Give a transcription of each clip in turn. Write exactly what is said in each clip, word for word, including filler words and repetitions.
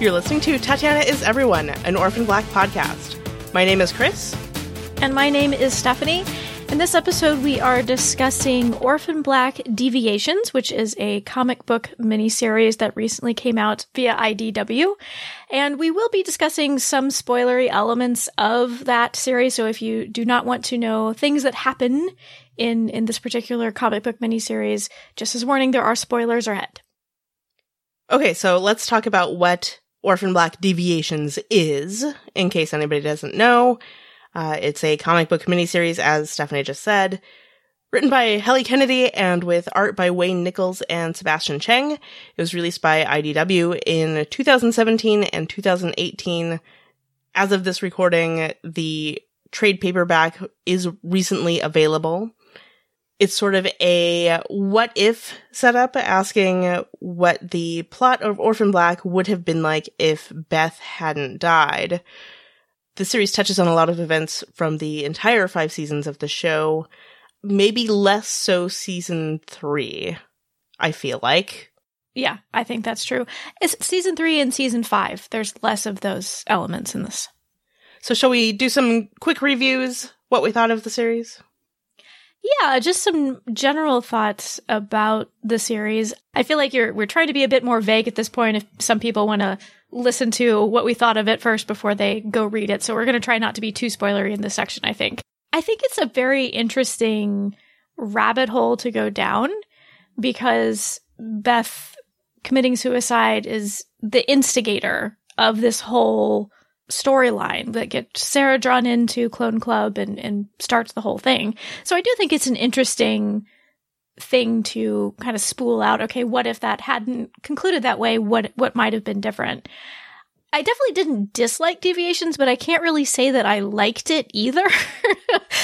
You're listening to Tatiana is Everyone, an Orphan Black podcast. My name is Kris. And my name is Stephanie. In this episode, we are discussing Orphan Black Deviations, which is a comic book miniseries that recently came out via I D W. And we will be discussing some spoilery elements of that series. So if you do not want to know things that happen in, in this particular comic book miniseries, just as a warning, there are spoilers ahead. Okay, so let's talk about what Orphan Black Deviations is, in case anybody doesn't know. Uh, it's a comic book miniseries, as Stephanie just said, written by Hallie Kennedy and with art by Wayne Nichols and Sebastian Cheng. It was released by I D W in two thousand seventeen and two thousand eighteen. As of this recording, the trade paperback is recently available. It's sort of a what-if setup, asking what the plot of Orphan Black would have been like if Beth hadn't died. The series touches on a lot of events from the entire five seasons of the show, maybe less so season three, I feel like. Yeah, I think that's true. It's season three and season five. There's less of those elements in this. So shall we do some quick reviews, what we thought of the series? Yeah, just some general thoughts about the series. I feel like you're we're trying to be a bit more vague at this point if some people want to listen to what we thought of it first before they go read it. So we're going to try not to be too spoilery in this section, I think. I think it's a very interesting rabbit hole to go down because Beth committing suicide is the instigator of this whole storyline that gets Sarah drawn into Clone Club and, and starts the whole thing. So I do think it's an interesting thing to kind of spool out, okay, what if that hadn't concluded that way? What what might have been different? I definitely didn't dislike Deviations, but I can't really say that I liked it either.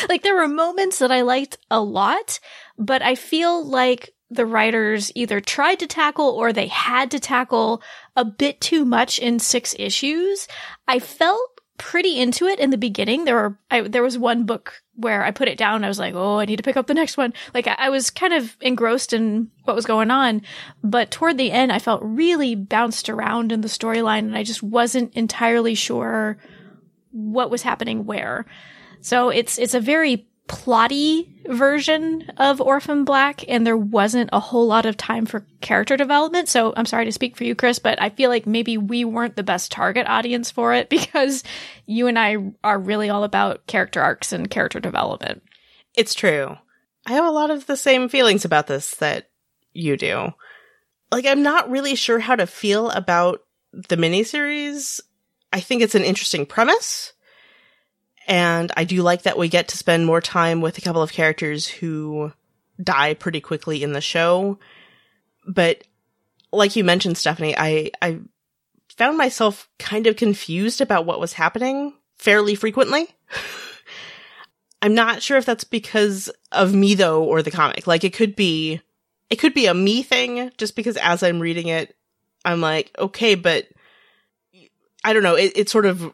Like, there were moments that I liked a lot, but I feel like the writers either tried to tackle or they had to tackle a bit too much in six issues. I felt pretty into it in the beginning. There were I, there was one book where I put it down. I was like, oh, I need to pick up the next one. Like, I, I was kind of engrossed in what was going on. But toward the end, I felt really bounced around in the storyline, and I just wasn't entirely sure what was happening where. So it's it's a very plotty version of Orphan Black, and there wasn't a whole lot of time for character development. So I'm sorry to speak for you, Kris, but I feel like maybe we weren't the best target audience for it because you and I are really all about character arcs and character development. It's true. I have a lot of the same feelings about this that you do. Like, I'm not really sure how to feel about the miniseries. I think it's an interesting premise. And I do like that we get to spend more time with a couple of characters who die pretty quickly in the show. But like you mentioned, Stephanie, I, I found myself kind of confused about what was happening fairly frequently. I'm not sure if that's because of me, though, or the comic. Like, it could be, it could be a me thing, just because as I'm reading it, I'm like, okay, but I don't know. It, it sort of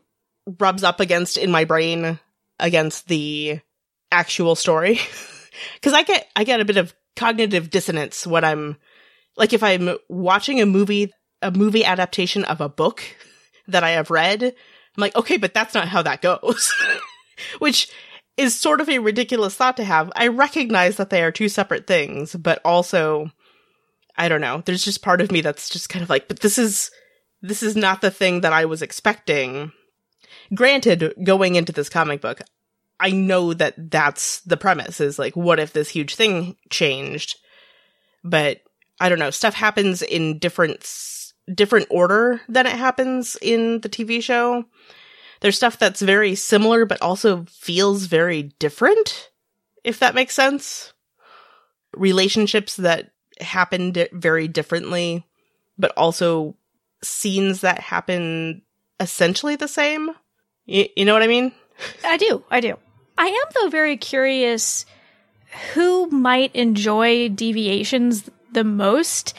rubs up against in my brain against the actual story, because I get I get a bit of cognitive dissonance when I'm like, if I'm watching a movie a movie adaptation of a book that I have read, I'm like, okay, but that's not how that goes, which is sort of a ridiculous thought to have. I recognize that they are two separate things, but also, I don't know, there's just part of me that's just kind of like, but this is this is not the thing that I was expecting. Granted, going into this comic book, I know that that's the premise, is like, what if this huge thing changed? But I don't know, stuff happens in different different order than it happens in the T V show. There's stuff that's very similar, but also feels very different, if that makes sense. Relationships that happen di- very differently, but also scenes that happen essentially the same. You, you know what I mean? I do. I do. I am, though, very curious who might enjoy Deviations the most,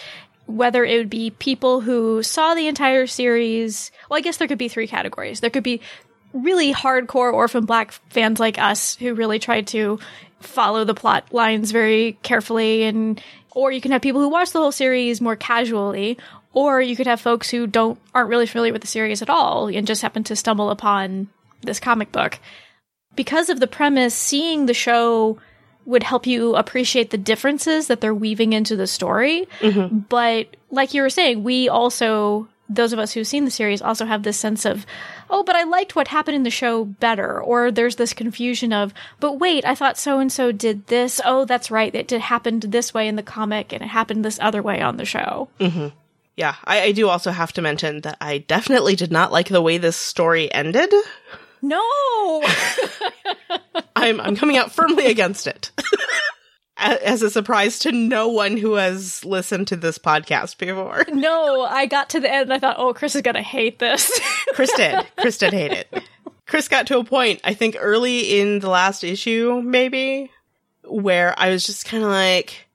whether it would be people who saw the entire series. Well, I guess there could be three categories. There could be really hardcore Orphan Black fans like us who really tried to follow the plot lines very carefully, and or you can have people who watch the whole series more casually, Or you could have folks who don't aren't really familiar with the series at all and just happen to stumble upon this comic book. Because of the premise, seeing the show would help you appreciate the differences that they're weaving into the story. Mm-hmm. But like you were saying, we also, those of us who've seen the series, also have this sense of, oh, but I liked what happened in the show better. Or there's this confusion of, but wait, I thought so-and-so did this. Oh, that's right. It did happen this way in the comic, and it happened this other way on the show. Mm-hmm. Yeah, I, I do also have to mention that I definitely did not like the way this story ended. No! I'm I'm coming out firmly against it. As a surprise to no one who has listened to this podcast before. No, I got to the end and I thought, oh, Kris is going to hate this. Kris did. Kris did hate it. Kris got to a point, I think early in the last issue, maybe, where I was just kind of like,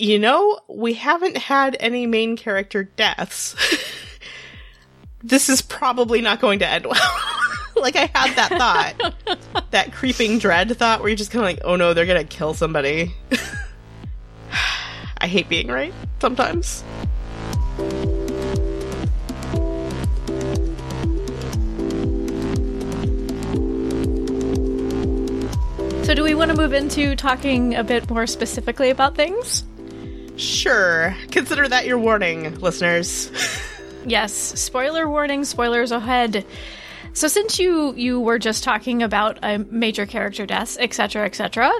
you know, we haven't had any main character deaths. This is probably not going to end well. Like, I had that thought. That creeping dread thought where you're just kind of like, oh no, they're gonna kill somebody. I hate being right sometimes. So do we want to move into talking a bit more specifically about things? Sure. Consider that your warning, listeners. Yes. Spoiler warning. Spoilers ahead. So since you, you were just talking about uh, major character deaths, et cetera, et cetera,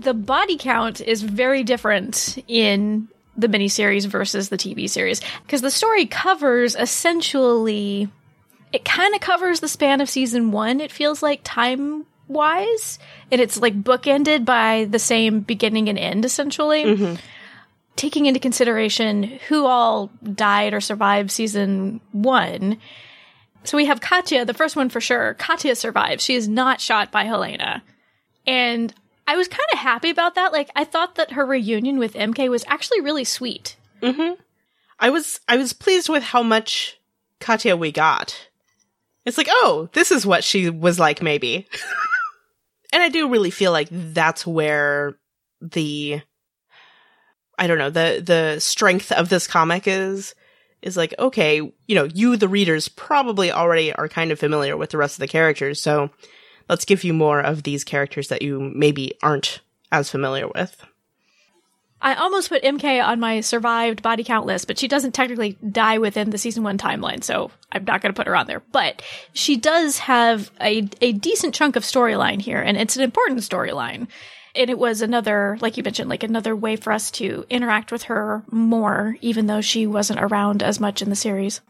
the body count is very different in the miniseries versus the T V series. Because the story covers essentially... It kind of covers the span of season one, it feels like, time-wise. And it's, like, bookended by the same beginning and end, essentially. Mm-hmm. Taking into consideration who all died or survived season one... So we have Katya, the first one for sure. Katya survives. She is not shot by Helena. And I was kind of happy about that. Like, I thought that her reunion with M K was actually really sweet. Mm-hmm. I was, I was pleased with how much Katya we got. It's like, oh, this is what she was like, maybe. And I do really feel like that's where the, I don't know, the, the strength of this comic is. Is like, okay, you know, you, the readers, probably already are kind of familiar with the rest of the characters, so let's give you more of these characters that you maybe aren't as familiar with. I almost put M K on my survived body count list, but she doesn't technically die within the season one timeline, so I'm not going to put her on there. But she does have a, a decent chunk of storyline here, and it's an important storyline. And it was another, like you mentioned, like another way for us to interact with her more, even though she wasn't around as much in the series.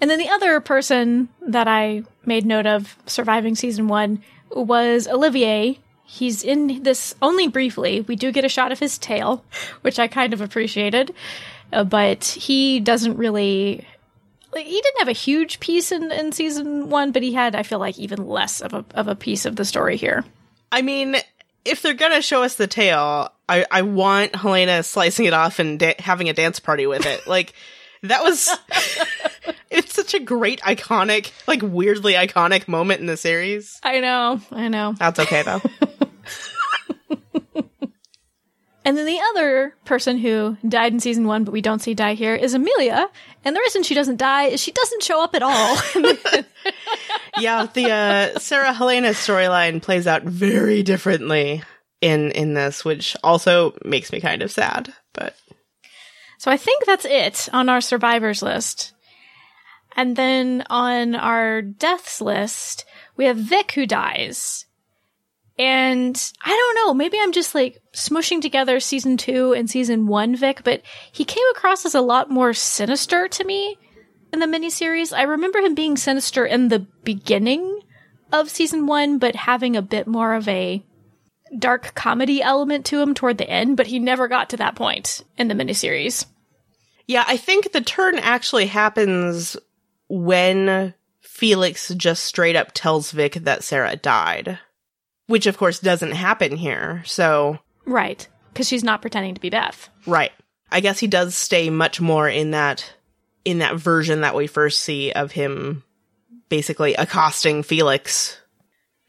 And then the other person that I made note of surviving season one was Olivier. He's in this only briefly. We do get a shot of his tail, which I kind of appreciated. Uh, but he doesn't really... Like, he didn't have a huge piece in, in season one, but he had, I feel like, even less of a, of a piece of the story here. I mean... If they're going to show us the tail, I, I want Helena slicing it off and da- having a dance party with it. Like, that was... It's such a great, iconic, like, weirdly iconic moment in the series. I know, I know. That's okay, though. And then the other person who died in season one, but we don't see die here, is Amelia. And the reason she doesn't die is she doesn't show up at all. Yeah, the uh, Sarah Helena storyline plays out very differently in, in this, which also makes me kind of sad. But so I think that's it on our survivors list. And then on our deaths list, we have Vic who dies. And I don't know, maybe I'm just like smushing together season two and season one Vic, but he came across as a lot more sinister to me in the miniseries. I remember him being sinister in the beginning of season one, but having a bit more of a dark comedy element to him toward the end, but he never got to that point in the miniseries. Yeah, I think the turn actually happens when Felix just straight up tells Vic that Sarah died. Which, of course, doesn't happen here, so... Right, because she's not pretending to be Beth. Right. I guess he does stay much more in that in that version that we first see of him basically accosting Felix.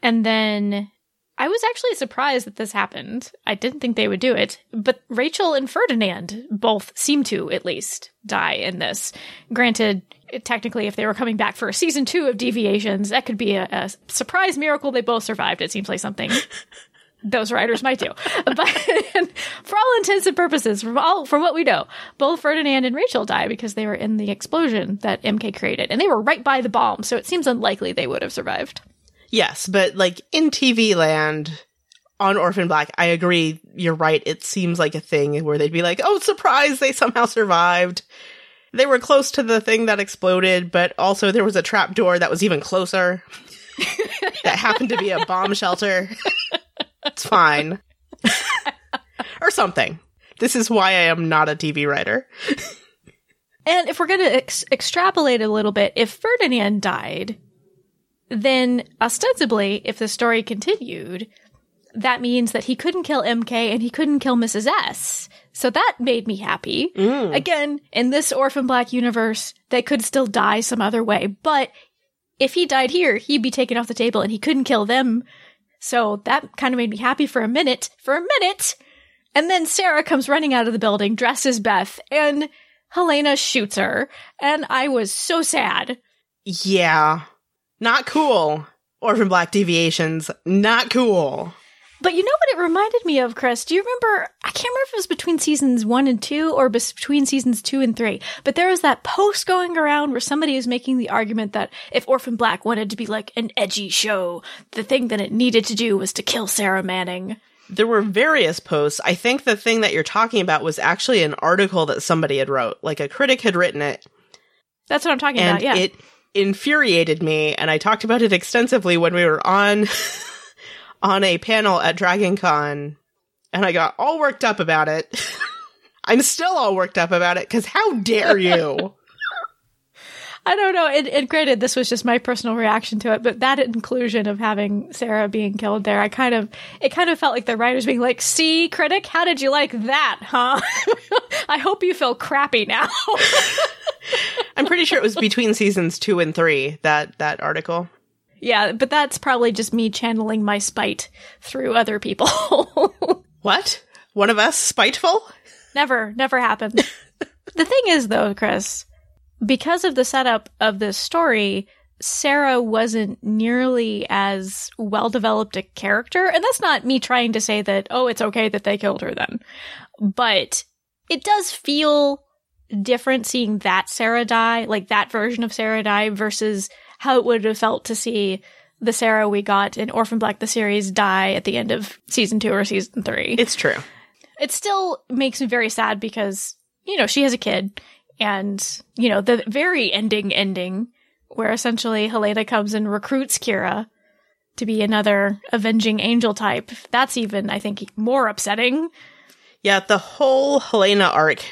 And then I was actually surprised that this happened. I didn't think they would do it, but Rachel and Ferdinand both seem to, at least, die in this. Granted, technically, if they were coming back for a season two of Deviations, that could be a, a surprise miracle they both survived. It seems like something those writers might do. But for all intents and purposes, from all from what we know, both Ferdinand and Rachel die because they were in the explosion that M K created, and they were right by the bomb, so it seems unlikely they would have survived. Yes, but like in T V land, on Orphan Black, I agree, you're right, it seems like a thing where they'd be like, oh, surprise, they somehow survived. They were close to the thing that exploded, but also there was a trap door that was even closer that happened to be a bomb shelter. It's fine. Or something. This is why I am not a T V writer. And if we're going to ex- extrapolate a little bit, if Ferdinand died, then ostensibly, if the story continued, that means that he couldn't kill M K and he couldn't kill Missus S. So that made me happy. Mm. Again, in this Orphan Black universe, they could still die some other way. But if he died here, he'd be taken off the table and he couldn't kill them. So that kind of made me happy for a minute. For a minute! And then Sarah comes running out of the building dressed as Beth, and Helena shoots her. And I was so sad. Yeah. Not cool. Orphan Black Deviations. Not cool. But you know what it reminded me of, Chris? Do you remember, I can't remember if it was between seasons one and two or between seasons two and three, but there was that post going around where somebody was making the argument that if Orphan Black wanted to be like an edgy show, the thing that it needed to do was to kill Sarah Manning. There were various posts. I think the thing that you're talking about was actually an article that somebody had wrote, like a critic had written it. That's what I'm talking about, yeah. It infuriated me, and I talked about it extensively when we were on... on a panel at Dragon Con, and I got all worked up about it. I'm still all worked up about it, because how dare you? I don't know. And, and granted, this was just my personal reaction to it, but that inclusion of having Sarah being killed there, I kind of, it kind of felt like the writers being like, see, critic, how did you like that, huh? I hope you feel crappy now. I'm pretty sure it was between seasons two and three, that, that article. Yeah, but that's probably just me channeling my spite through other people. What? One of us spiteful? Never, never happened. The thing is, though, Chris, because of the setup of this story, Sarah wasn't nearly as well-developed a character. And that's not me trying to say that, oh, it's okay that they killed her then. But it does feel different seeing that Sarah die, like that version of Sarah die, versus... how it would have felt to see the Sarah we got in Orphan Black the series die at the end of season two or season three. It's true. It still makes me very sad because, you know, she has a kid and, you know, the very ending ending where essentially Helena comes and recruits Kira to be another avenging angel type. That's even, I think, more upsetting. Yeah, the whole Helena arc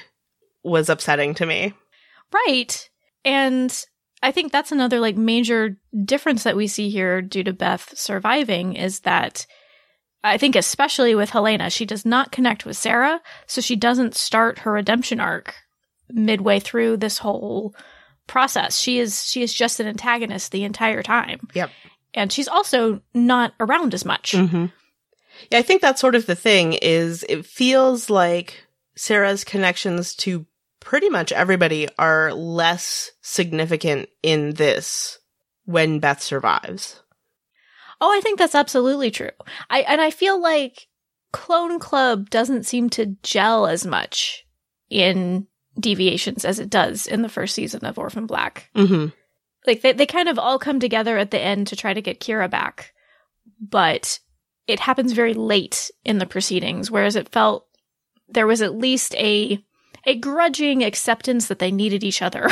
was upsetting to me. Right. And... I think that's another like major difference that we see here due to Beth surviving is that I think especially with Helena, she does not connect with Sarah, so she doesn't start her redemption arc midway through this whole process. She is she is just an antagonist the entire time. Yep. And she's also not around as much. Mm-hmm. Yeah, I think that's sort of the thing is it feels like Sarah's connections to pretty much everybody are less significant in this when Beth survives. Oh, I think that's absolutely true. I and I feel like Clone Club doesn't seem to gel as much in Deviations as it does in the first season of Orphan Black. Mm-hmm. Like, they, they kind of all come together at the end to try to get Kira back, but it happens very late in the proceedings, whereas it felt there was at least a... a grudging acceptance that they needed each other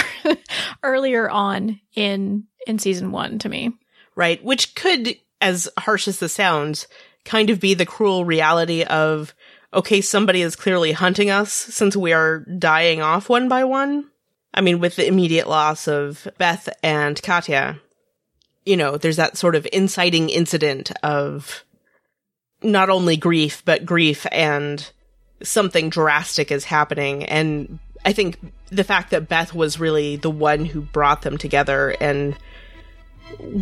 earlier on in in season one to me. Right, which could, as harsh as this sounds, kind of be the cruel reality of, okay, somebody is clearly hunting us since we are dying off one by one. I mean, with the immediate loss of Beth and Katya, you know, there's that sort of inciting incident of not only grief, but grief and... something drastic is happening, and I think the fact that Beth was really the one who brought them together and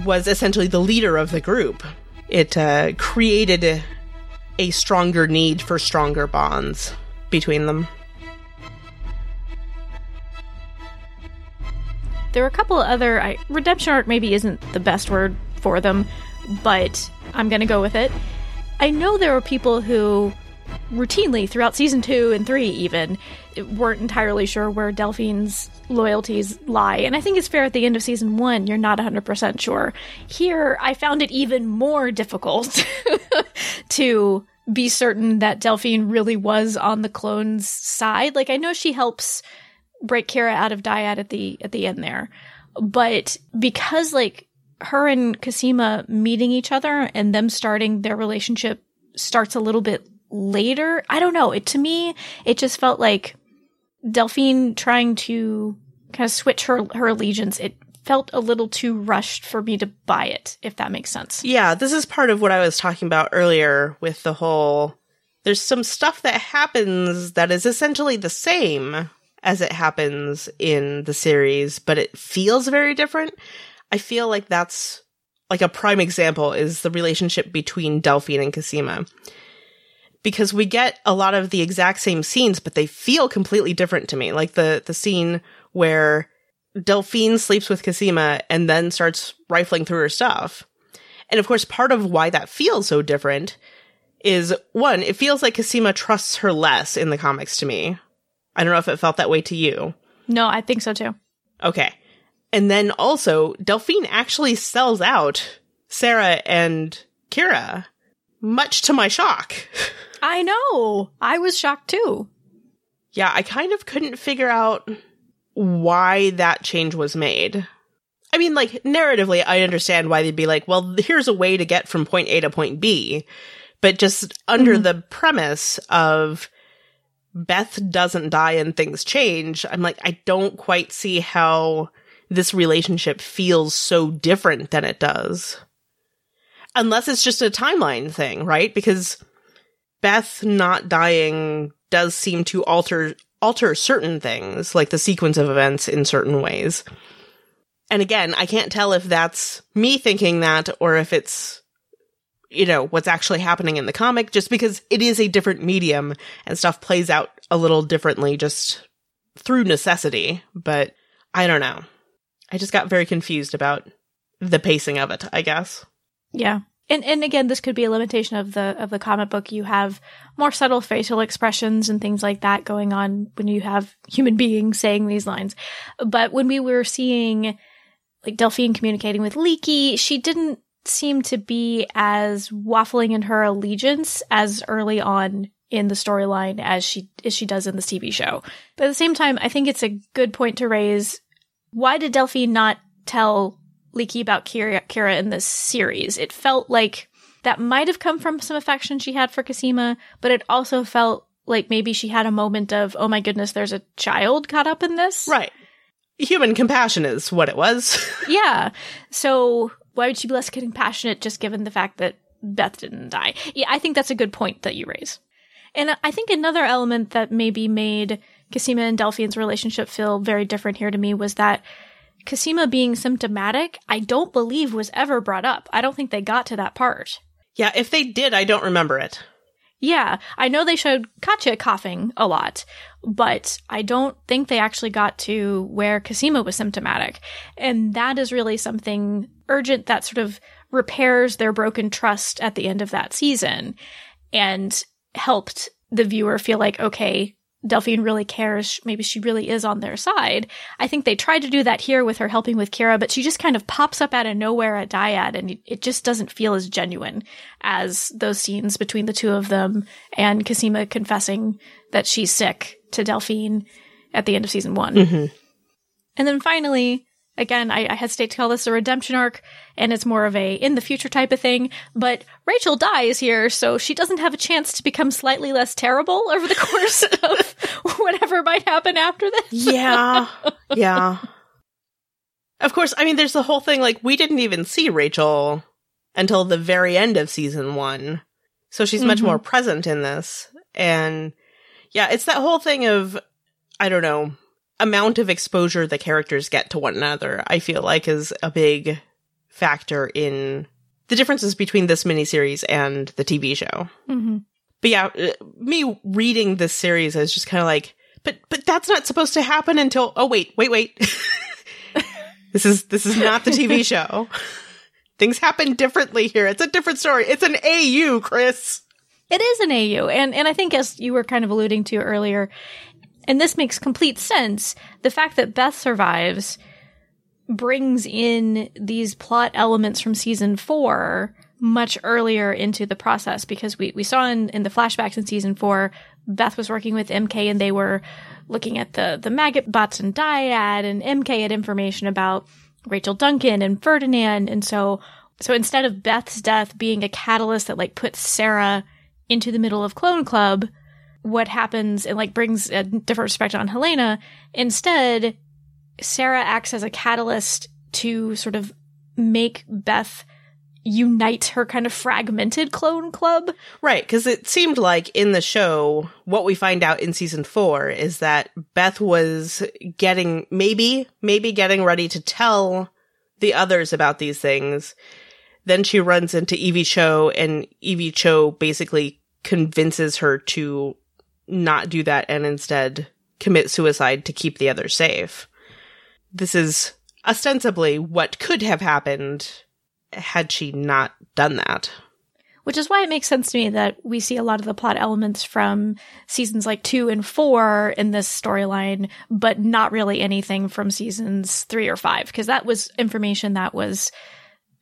was essentially the leader of the group it uh, created a stronger need for stronger bonds between them. There were a couple of other... I, redemption arc maybe isn't the best word for them, but I'm going to go with it. I know there were people who routinely, throughout season two and three even, weren't entirely sure where Delphine's loyalties lie. And I think it's fair at the end of season one, you're not one hundred percent sure. Here, I found it even more difficult to be certain that Delphine really was on the clone's side. Like, I know she helps break Kara out of Dyad at the at the end there. But because, like, her and Cosima meeting each other and them starting their relationship starts a little bit later, I don't know. It, to me, it just felt like Delphine trying to kind of switch her, her allegiance. It felt a little too rushed for me to buy it, if that makes sense. Yeah, this is part of what I was talking about earlier with the whole... There's some stuff that happens that is essentially the same as it happens in the series, but it feels very different. I feel like that's, like, a prime example is the relationship between Delphine and Cosima. Because we get a lot of the exact same scenes, but they feel completely different to me. Like, the, the scene where Delphine sleeps with Cosima and then starts rifling through her stuff. And, of course, part of why that feels so different is, one, it feels like Cosima trusts her less in the comics to me. I don't know if it felt that way to you. No, I think so, too. Okay. And then also, Delphine actually sells out Sarah and Kira, much to my shock. I know. I was shocked, too. Yeah, I kind of couldn't figure out why that change was made. I mean, like, narratively, I understand why they'd be like, well, here's a way to get from point A to point B. But just under mm-hmm. the premise of... Beth doesn't die and things change. I'm like, I don't quite see how this relationship feels so different than it does. Unless it's just a timeline thing, right? Because Beth not dying does seem to alter alter certain things, like the sequence of events in certain ways. And again, I can't tell if that's me thinking that or if it's, you know, what's actually happening in the comic, just because it is a different medium and stuff plays out a little differently just through necessity. But I don't know. I just got very confused about the pacing of it, I guess. Yeah. And and again, this could be a limitation of the of the comic book. You have more subtle facial expressions and things like that going on when you have human beings saying these lines. But when we were seeing, like, Delphine communicating with Leaky, she didn't seemed to be as waffling in her allegiance as early on in the storyline as she as she does in this T V show. But at the same time, I think it's a good point to raise. Why did Delphine not tell Leaky about Kira, Kira in this series? It felt like that might have come from some affection she had for Cosima, but it also felt like maybe she had a moment of, oh my goodness, there's a child caught up in this. Right. Human compassion is what it was. Yeah. So... why would she be less compassionate just given the fact that Beth didn't die? Yeah, I think that's a good point that you raise. And I think another element that maybe made Cosima and Delphine's relationship feel very different here to me was that Cosima being symptomatic, I don't believe was ever brought up. I don't think they got to that part. Yeah, if they did, I don't remember it. Yeah, I know they showed Katya coughing a lot, but I don't think they actually got to where Cosima was symptomatic. And that is really something... urgent that sort of repairs their broken trust at the end of that season and helped the viewer feel like, okay, Delphine really cares. Maybe she really is on their side. I think they tried to do that here with her helping with Kira, but she just kind of pops up out of nowhere at Dyad, and it just doesn't feel as genuine as those scenes between the two of them and Cosima confessing that she's sick to Delphine at the end of season one. Mm-hmm. And then finally... Again, I, I hesitate to call this a redemption arc, and it's more of a in-the-future type of thing, but Rachel dies here, so she doesn't have a chance to become slightly less terrible over the course of whatever might happen after this. Yeah, yeah. Of course, I mean, there's the whole thing, like, we didn't even see Rachel until the very end of season one, so she's mm-hmm. much more present in this, and yeah, it's that whole thing of, I don't know, amount of exposure the characters get to one another, I feel like, is a big factor in the differences between this miniseries and the T V show. Mm-hmm. But yeah, me reading this series, I was just kind of like, but but that's not supposed to happen until, oh, wait, wait, wait. This is this is not the T V show. Things happen differently here. It's a different story. It's an A U, Kris. It is an A U. And, and I think, as you were kind of alluding to earlier, and this makes complete sense, the fact that Beth survives brings in these plot elements from season four much earlier into the process, because we, we saw in, in the flashbacks in season four, Beth was working with M K and they were looking at the, the maggot bots and dyad, and M K had information about Rachel Duncan and Ferdinand. And so, so instead of Beth's death being a catalyst that like puts Sarah into the middle of Clone Club, what happens, and like brings a different perspective on Helena, instead Sarah acts as a catalyst to sort of make Beth unite her kind of fragmented Clone Club. Right, because it seemed like in the show, what we find out in season four is that Beth was getting, maybe, maybe getting ready to tell the others about these things. Then she runs into Evie Cho, and Evie Cho basically convinces her to not do that and instead commit suicide to keep the others safe. This is ostensibly what could have happened had she not done that. Which is why it makes sense to me that we see a lot of the plot elements from seasons like two and four in this storyline, but not really anything from seasons three or five, because that was information that was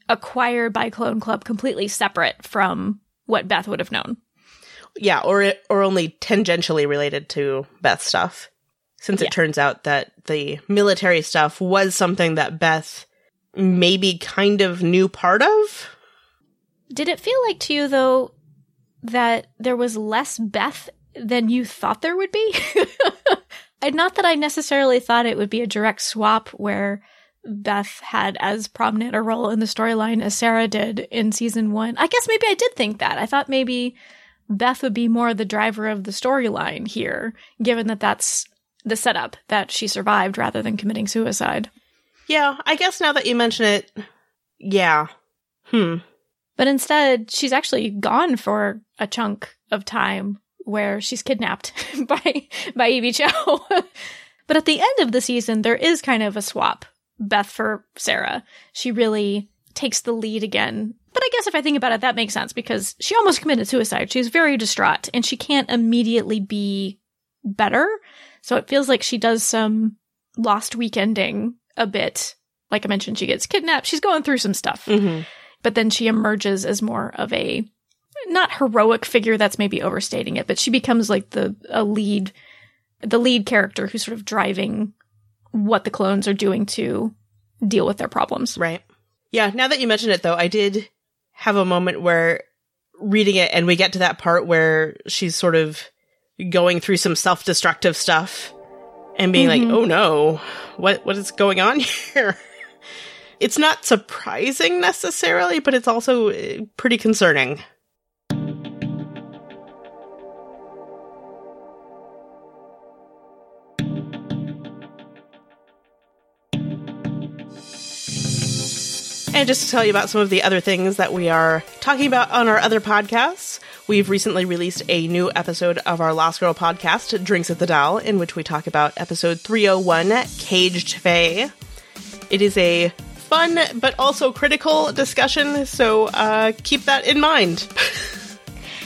acquired by Clone Club completely separate from what Beth would have known. Yeah, or or only tangentially related to Beth's stuff. Since it yeah. turns out that the military stuff was something that Beth maybe kind of knew part of. Did it feel like to you, though, that there was less Beth than you thought there would be? And not that I necessarily thought it would be a direct swap where Beth had as prominent a role in the storyline as Sarah did in season one. I guess maybe I did think that. I thought maybe Beth would be more the driver of the storyline here, given that that's the setup, that she survived rather than committing suicide. Yeah, I guess now that you mention it, yeah. Hmm. But instead, she's actually gone for a chunk of time where she's kidnapped by by Evie Cho. But at the end of the season, there is kind of a swap. Beth for Sarah. She really takes the lead again. But I guess if I think about it, that makes sense, because she almost committed suicide. She's very distraught, and she can't immediately be better. So it feels like she does some Lost Weekending a bit. Like I mentioned, she gets kidnapped. She's going through some stuff. Mm-hmm. But then she emerges as more of a, not heroic figure, that's maybe overstating it, but she becomes like the a lead, the lead character who's sort of driving what the clones are doing to deal with their problems. Right. Yeah, now that you mention it, though, I did have a moment where reading it, and we get to that part where she's sort of going through some self-destructive stuff and being mm-hmm. like, oh no, what what is going on here? It's not surprising necessarily, but it's also pretty concerning. And just to tell you about some of the other things that we are talking about on our other podcasts, we've recently released a new episode of our Lost Girl podcast, Drinks at the Doll, in which we talk about episode three oh one, Caged Fae. It is a fun but also critical discussion, so uh, keep that in mind.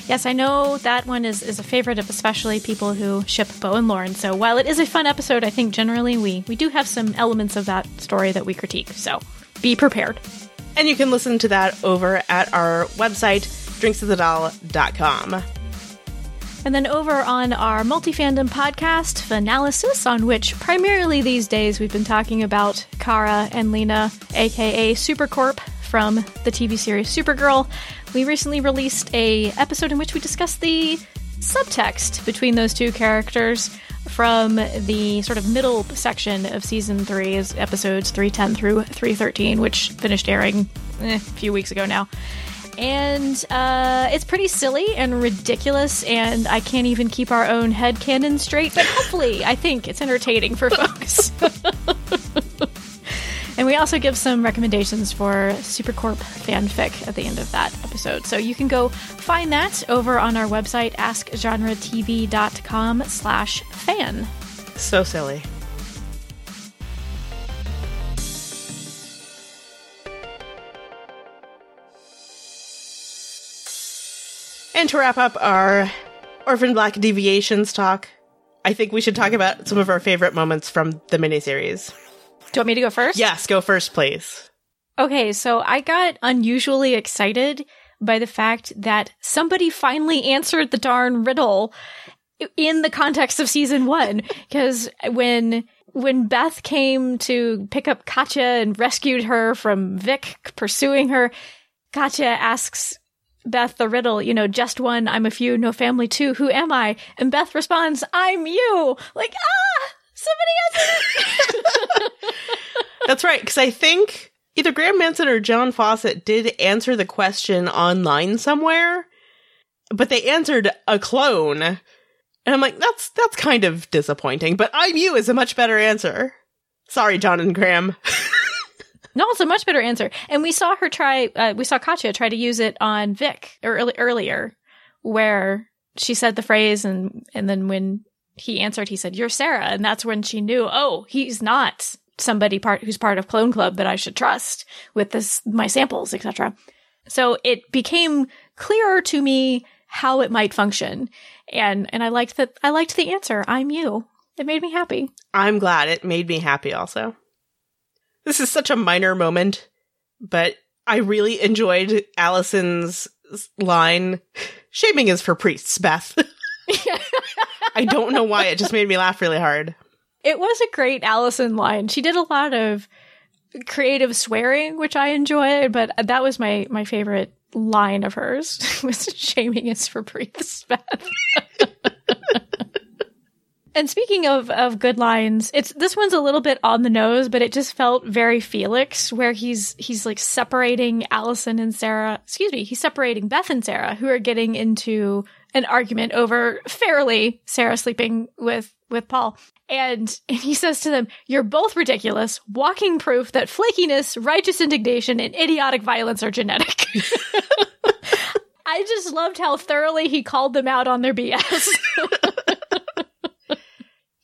Yes, I know that one is, is a favorite of especially people who ship Bo and Lauren. So while it is a fun episode, I think generally we, we do have some elements of that story that we critique, so be prepared. And you can listen to that over at our website, drinks of the doll dot com. And then over on our multi-fandom podcast, Fanalysis, on which primarily these days we've been talking about Kara and Lena, a k a. Supercorp, from the T V series Supergirl. We recently released a episode in which we discussed the subtext between those two characters from the sort of middle section of season three, is episodes three ten through three thirteen, which finished airing eh, a few weeks ago now. And uh, it's pretty silly and ridiculous, and I can't even keep our own headcanon straight, but hopefully I think it's entertaining for folks. And we also give some recommendations for Supercorp fanfic at the end of that episode. So you can go find that over on our website, ask genre t v dot com slash fan. So silly. And to wrap up our Orphan Black Deviations talk, I think we should talk about some of our favorite moments from the miniseries. Do you want me to go first? Yes, go first, please. Okay, so I got unusually excited by the fact that somebody finally answered the darn riddle in the context of season one. Because when... When Beth came to pick up Katya and rescued her from Vic pursuing her, Katya asks Beth the riddle, you know, just one, I'm a few, no family too, who am I? And Beth responds, I'm you! Like, ah! Somebody else! That's right, because I think either Graeme Manson or John Fawcett did answer the question online somewhere, but they answered a clone. And I'm like, that's that's kind of disappointing, but I'm you is a much better answer. Sorry, John and Graeme. No, it's a much better answer. And we saw her try, uh, we saw Katya try to use it on Vic early, earlier, where she said the phrase, and, and then when he answered, he said, you're Sarah. And that's when she knew, oh, he's not somebody part who's part of Clone Club that I should trust with this my samples, et cetera. So it became clearer to me how it might function. And and I liked that I liked the answer. I'm you. It made me happy. I'm glad it made me happy also. This is such a minor moment, but I really enjoyed Allison's line, shaming is for priests, Beth. I don't know why, it just made me laugh really hard. It was a great Allison line. She did a lot of creative swearing, which I enjoyed, but that was my, my favorite line of hers was shaming is for priests, Beth. And speaking of, of good lines, it's this one's a little bit on the nose, but it just felt very Felix, where he's he's like separating Allison and Sarah. Excuse me, he's separating Beth and Sarah, who are getting into an argument over fairly Sarah sleeping with with Paul. And, and he says to them, you're both ridiculous, walking proof that flakiness, righteous indignation, and idiotic violence are genetic. I just loved how thoroughly he called them out on their B S.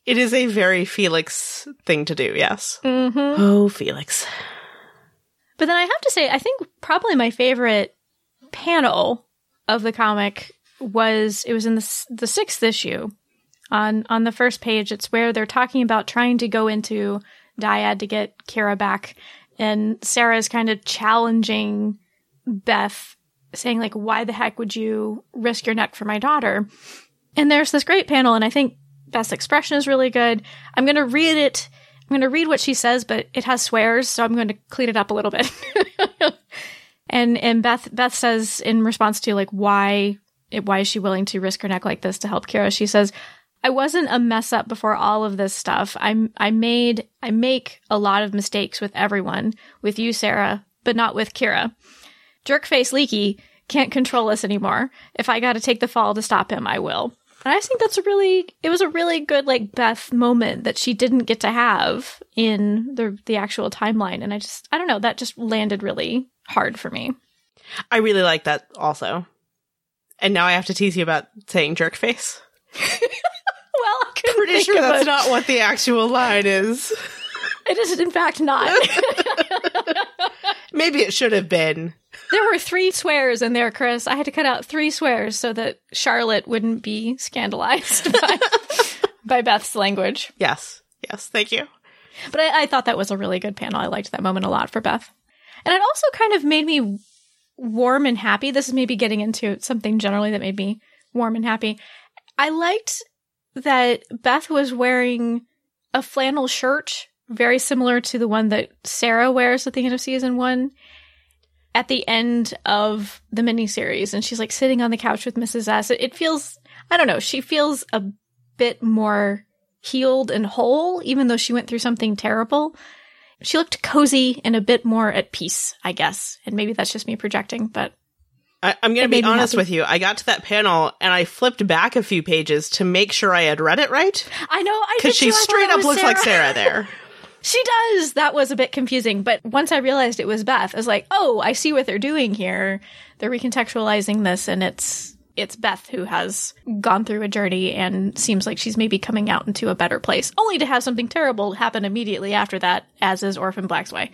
It is a very Felix thing to do, yes. Mm-hmm. Oh, Felix. But then I have to say, I think probably my favorite panel of the comic was, it was in the, the sixth issue. On on the first page, it's where they're talking about trying to go into Dyad to get Kira back. And Sarah is kind of challenging Beth, saying, like, why the heck would you risk your neck for my daughter? And there's this great panel, and I think Beth's expression is really good. I'm going to read it. I'm going to read what she says, but it has swears, so I'm going to clean it up a little bit. and and Beth Beth says in response to, like, why why is she willing to risk her neck like this to help Kira? She says, I wasn't a mess up before all of this stuff. I'm I made I make a lot of mistakes with everyone, with you, Sarah, but not with Kira. Jerkface Leaky can't control us anymore. If I got to take the fall to stop him, I will. And I think that's a really it was a really good like Beth moment that she didn't get to have in the the actual timeline. And I just I don't know, that just landed really hard for me. I really like that also. And now I have to tease you about saying jerkface. Well, I'm pretty sure that's not what the actual line is. It is, in fact, not. Maybe it should have been. There were three swears in there, Kris. I had to cut out three swears so that Charlotte wouldn't be scandalized by, by Beth's language. Yes. Yes. Thank you. But I, I thought that was a really good panel. I liked that moment a lot for Beth. And it also kind of made me warm and happy. This is maybe getting into something generally that made me warm and happy. I liked that Beth was wearing a flannel shirt, very similar to the one that Sarah wears at the end of season one, at the end of the miniseries. And she's like sitting on the couch with Missus S. It feels, I don't know, she feels a bit more healed and whole, even though she went through something terrible. She looked cozy and a bit more at peace, I guess. And maybe that's just me projecting, but... I, I'm going to be honest with you. I got to that panel and I flipped back a few pages to make sure I had read it right. I know. I Because she straight up looks like Sarah there. She does! That was a bit confusing. But once I realized it was Beth, I was like, oh, I see what they're doing here. They're recontextualizing this, and it's it's Beth who has gone through a journey and seems like she's maybe coming out into a better place, only to have something terrible happen immediately after that, as is Orphan Black's way.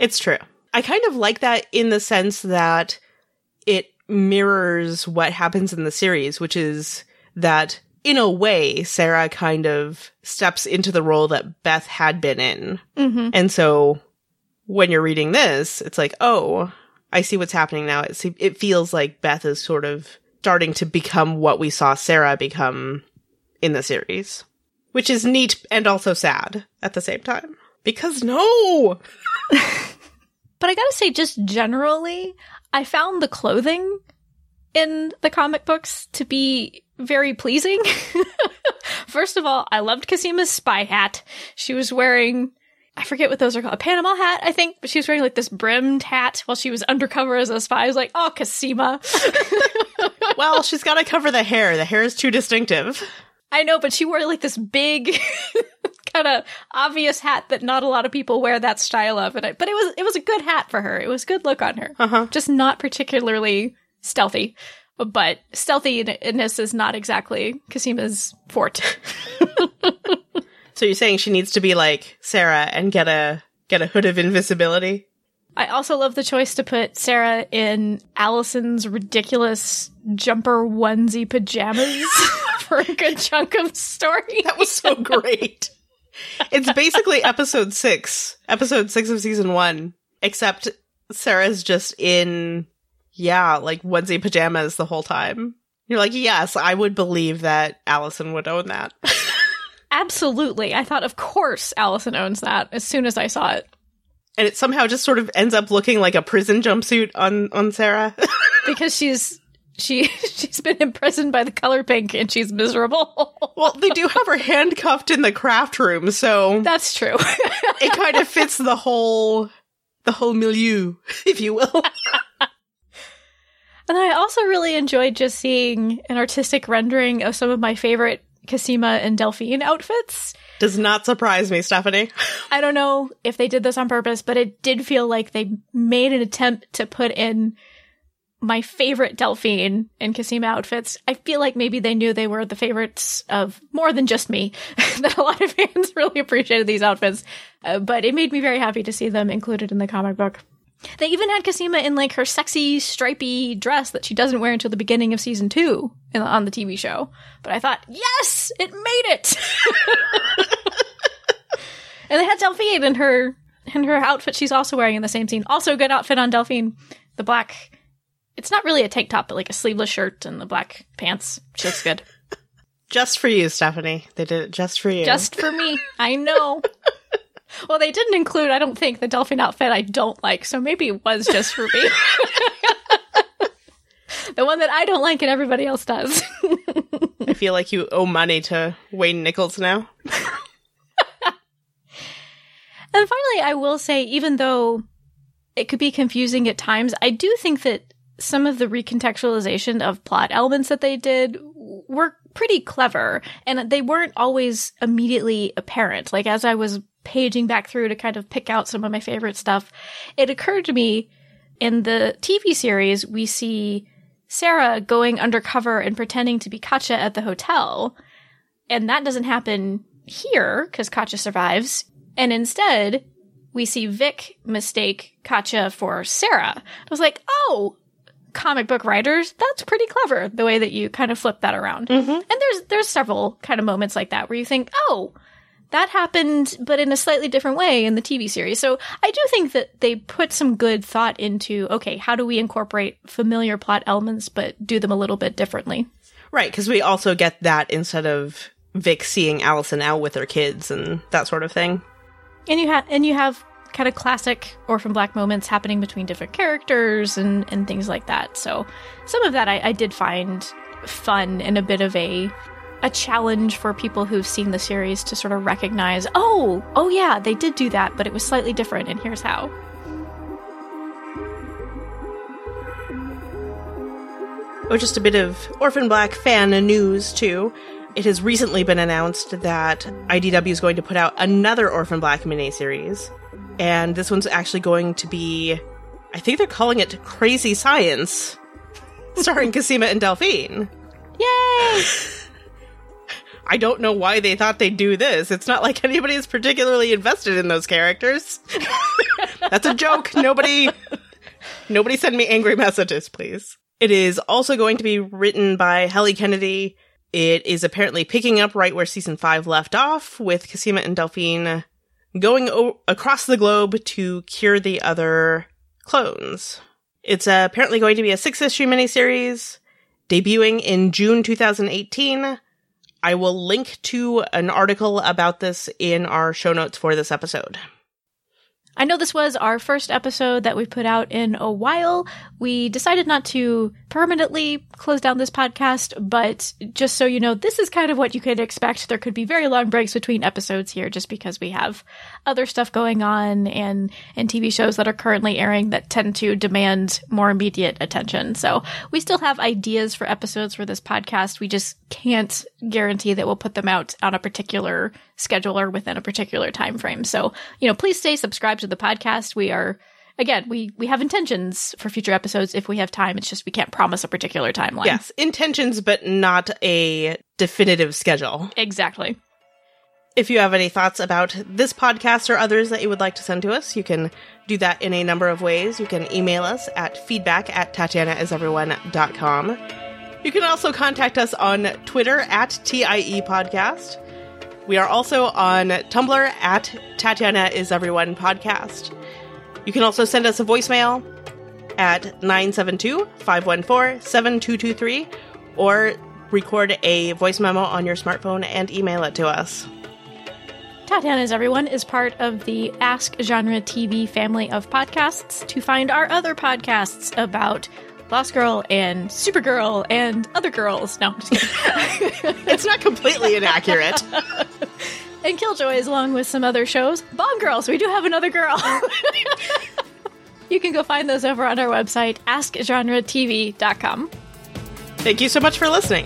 It's true. I kind of like that in the sense that it mirrors what happens in the series, which is that, in a way, Sarah kind of steps into the role that Beth had been in. Mm-hmm. And so when you're reading this, it's like, oh, I see what's happening now. It, se- it feels like Beth is sort of starting to become what we saw Sarah become in the series, which is neat and also sad at the same time. Because no! But I gotta say, just generally, I found the clothing in the comic books to be very pleasing. First of all, I loved Casima's spy hat. She was wearing, I forget what those are called, a Panama hat, I think, but she was wearing like this brimmed hat while she was undercover as a spy. I was like, oh, Casima. Well, she's got to cover the hair. The hair is too distinctive. I know, but she wore like this big kind of obvious hat that not a lot of people wear that style of. And I, but it was it was a good hat for her. It was a good look on her. Uh-huh. Just not particularly stealthy. But stealthiness is not exactly Casima's forte. So you're saying she needs to be like Sarah and get a get a hood of invisibility? I also love the choice to put Sarah in Allison's ridiculous jumper onesie pajamas for a good chunk of the story. That was so great. It's basically episode six. Episode six of season one. Except Sarah's just in... yeah, like onesie pajamas the whole time. You're like, yes, I would believe that Allison would own that. Absolutely. I thought, of course, Allison owns that as soon as I saw it. And it somehow just sort of ends up looking like a prison jumpsuit on, on Sarah. Because she's she, she's been imprisoned by the color pink and she's miserable. Well, they do have her handcuffed in the craft room, so... That's true. It kind of fits the whole the whole milieu, if you will. And I also really enjoyed just seeing an artistic rendering of some of my favorite Casima and Delphine outfits. Does not surprise me, Stephanie. I don't know if they did this on purpose, but it did feel like they made an attempt to put in my favorite Delphine and Casima outfits. I feel like maybe they knew they were the favorites of more than just me, that a lot of fans really appreciated these outfits. Uh, but it made me very happy to see them included in the comic book. They even had Casima in, like, her sexy, stripy dress that she doesn't wear until the beginning of season two in, on the T V show. But I thought, yes! It made it! And they had Delphine in her in her outfit she's also wearing in the same scene. Also a good outfit on Delphine. The black... It's not really a tank top, but, like, a sleeveless shirt and the black pants. She looks good. Just for you, Stephanie. They did it just for you. Just for me. I know. Well, they didn't include, I don't think, the Delphine outfit I don't like, so maybe it was just for me. The one that I don't like and everybody else does. I feel like you owe money to Wayne Nichols now. And finally, I will say, even though it could be confusing at times, I do think that some of the recontextualization of plot elements that they did were pretty clever, and they weren't always immediately apparent. Like, as I was paging back through to kind of pick out some of my favorite stuff, it occurred to me, in the T V series, we see Sarah going undercover and pretending to be Katja at the hotel, and that doesn't happen here, because Katja survives, and instead, we see Vic mistake Katja for Sarah. I was like, oh, comic book writers, that's pretty clever, the way that you kind of flip that around. Mm-hmm. And there's there's several kind of moments like that where you think, oh, that happened, but in a slightly different way in the T V series. So I do think that they put some good thought into, okay, how do we incorporate familiar plot elements, but do them a little bit differently? Right, because we also get that instead of Vic seeing Allison out with her kids and that sort of thing. And you, ha- and you have kind of classic Orphan Black moments happening between different characters and, and things like that. So some of that I, I did find fun and a bit of a... a challenge for people who've seen the series to sort of recognize, oh, oh yeah, they did do that, but it was slightly different, and here's how. Or just a bit of Orphan Black fan news, too. It has recently been announced that I D W is going to put out another Orphan Black miniseries, and this one's actually going to be, I think they're calling it Crazy Science, starring Cosima and Delphine. Yay! I don't know why they thought they'd do this. It's not like anybody is particularly invested in those characters. That's a joke. Nobody, nobody send me angry messages, please. It is also going to be written by Hallie Kennedy. It is apparently picking up right where season five left off, with Cosima and Delphine going o- across the globe to cure the other clones. It's uh, apparently going to be a six-issue miniseries, debuting in June twenty eighteen. I will link to an article about this in our show notes for this episode. I know this was our first episode that we put out in a while. We decided not to permanently close down this podcast, but just so you know, this is kind of what you could expect. There could be very long breaks between episodes here just because we have other stuff going on and, and T V shows that are currently airing that tend to demand more immediate attention. So we still have ideas for episodes for this podcast. We just can't guarantee that we'll put them out on a particular schedule or within a particular time frame. So, you know, please stay subscribed to the podcast. We are, again, we, we have intentions for future episodes if we have time. It's just we can't promise a particular timeline. Yes, intentions, but not a definitive schedule. Exactly. If you have any thoughts about this podcast or others that you would like to send to us, you can do that in a number of ways. You can email us at feedback at tatiana is everyone dot com. You can also contact us on Twitter at T I E Podcast. We are also on Tumblr at Tatiana is Everyone Podcast. You can also send us a voicemail at nine seven two, five one four, seven two two three or record a voice memo on your smartphone and email it to us. Tatiana is Everyone is part of the Ask Genre T V family of podcasts. To find our other podcasts about Lost Girl and Supergirl and other girls. No, I'm just kidding. It's not completely inaccurate. And Killjoys, along with some other shows. Bomb Girls, we do have another girl. You can go find those over on our website, ask genre t v dot com. Thank you so much for listening.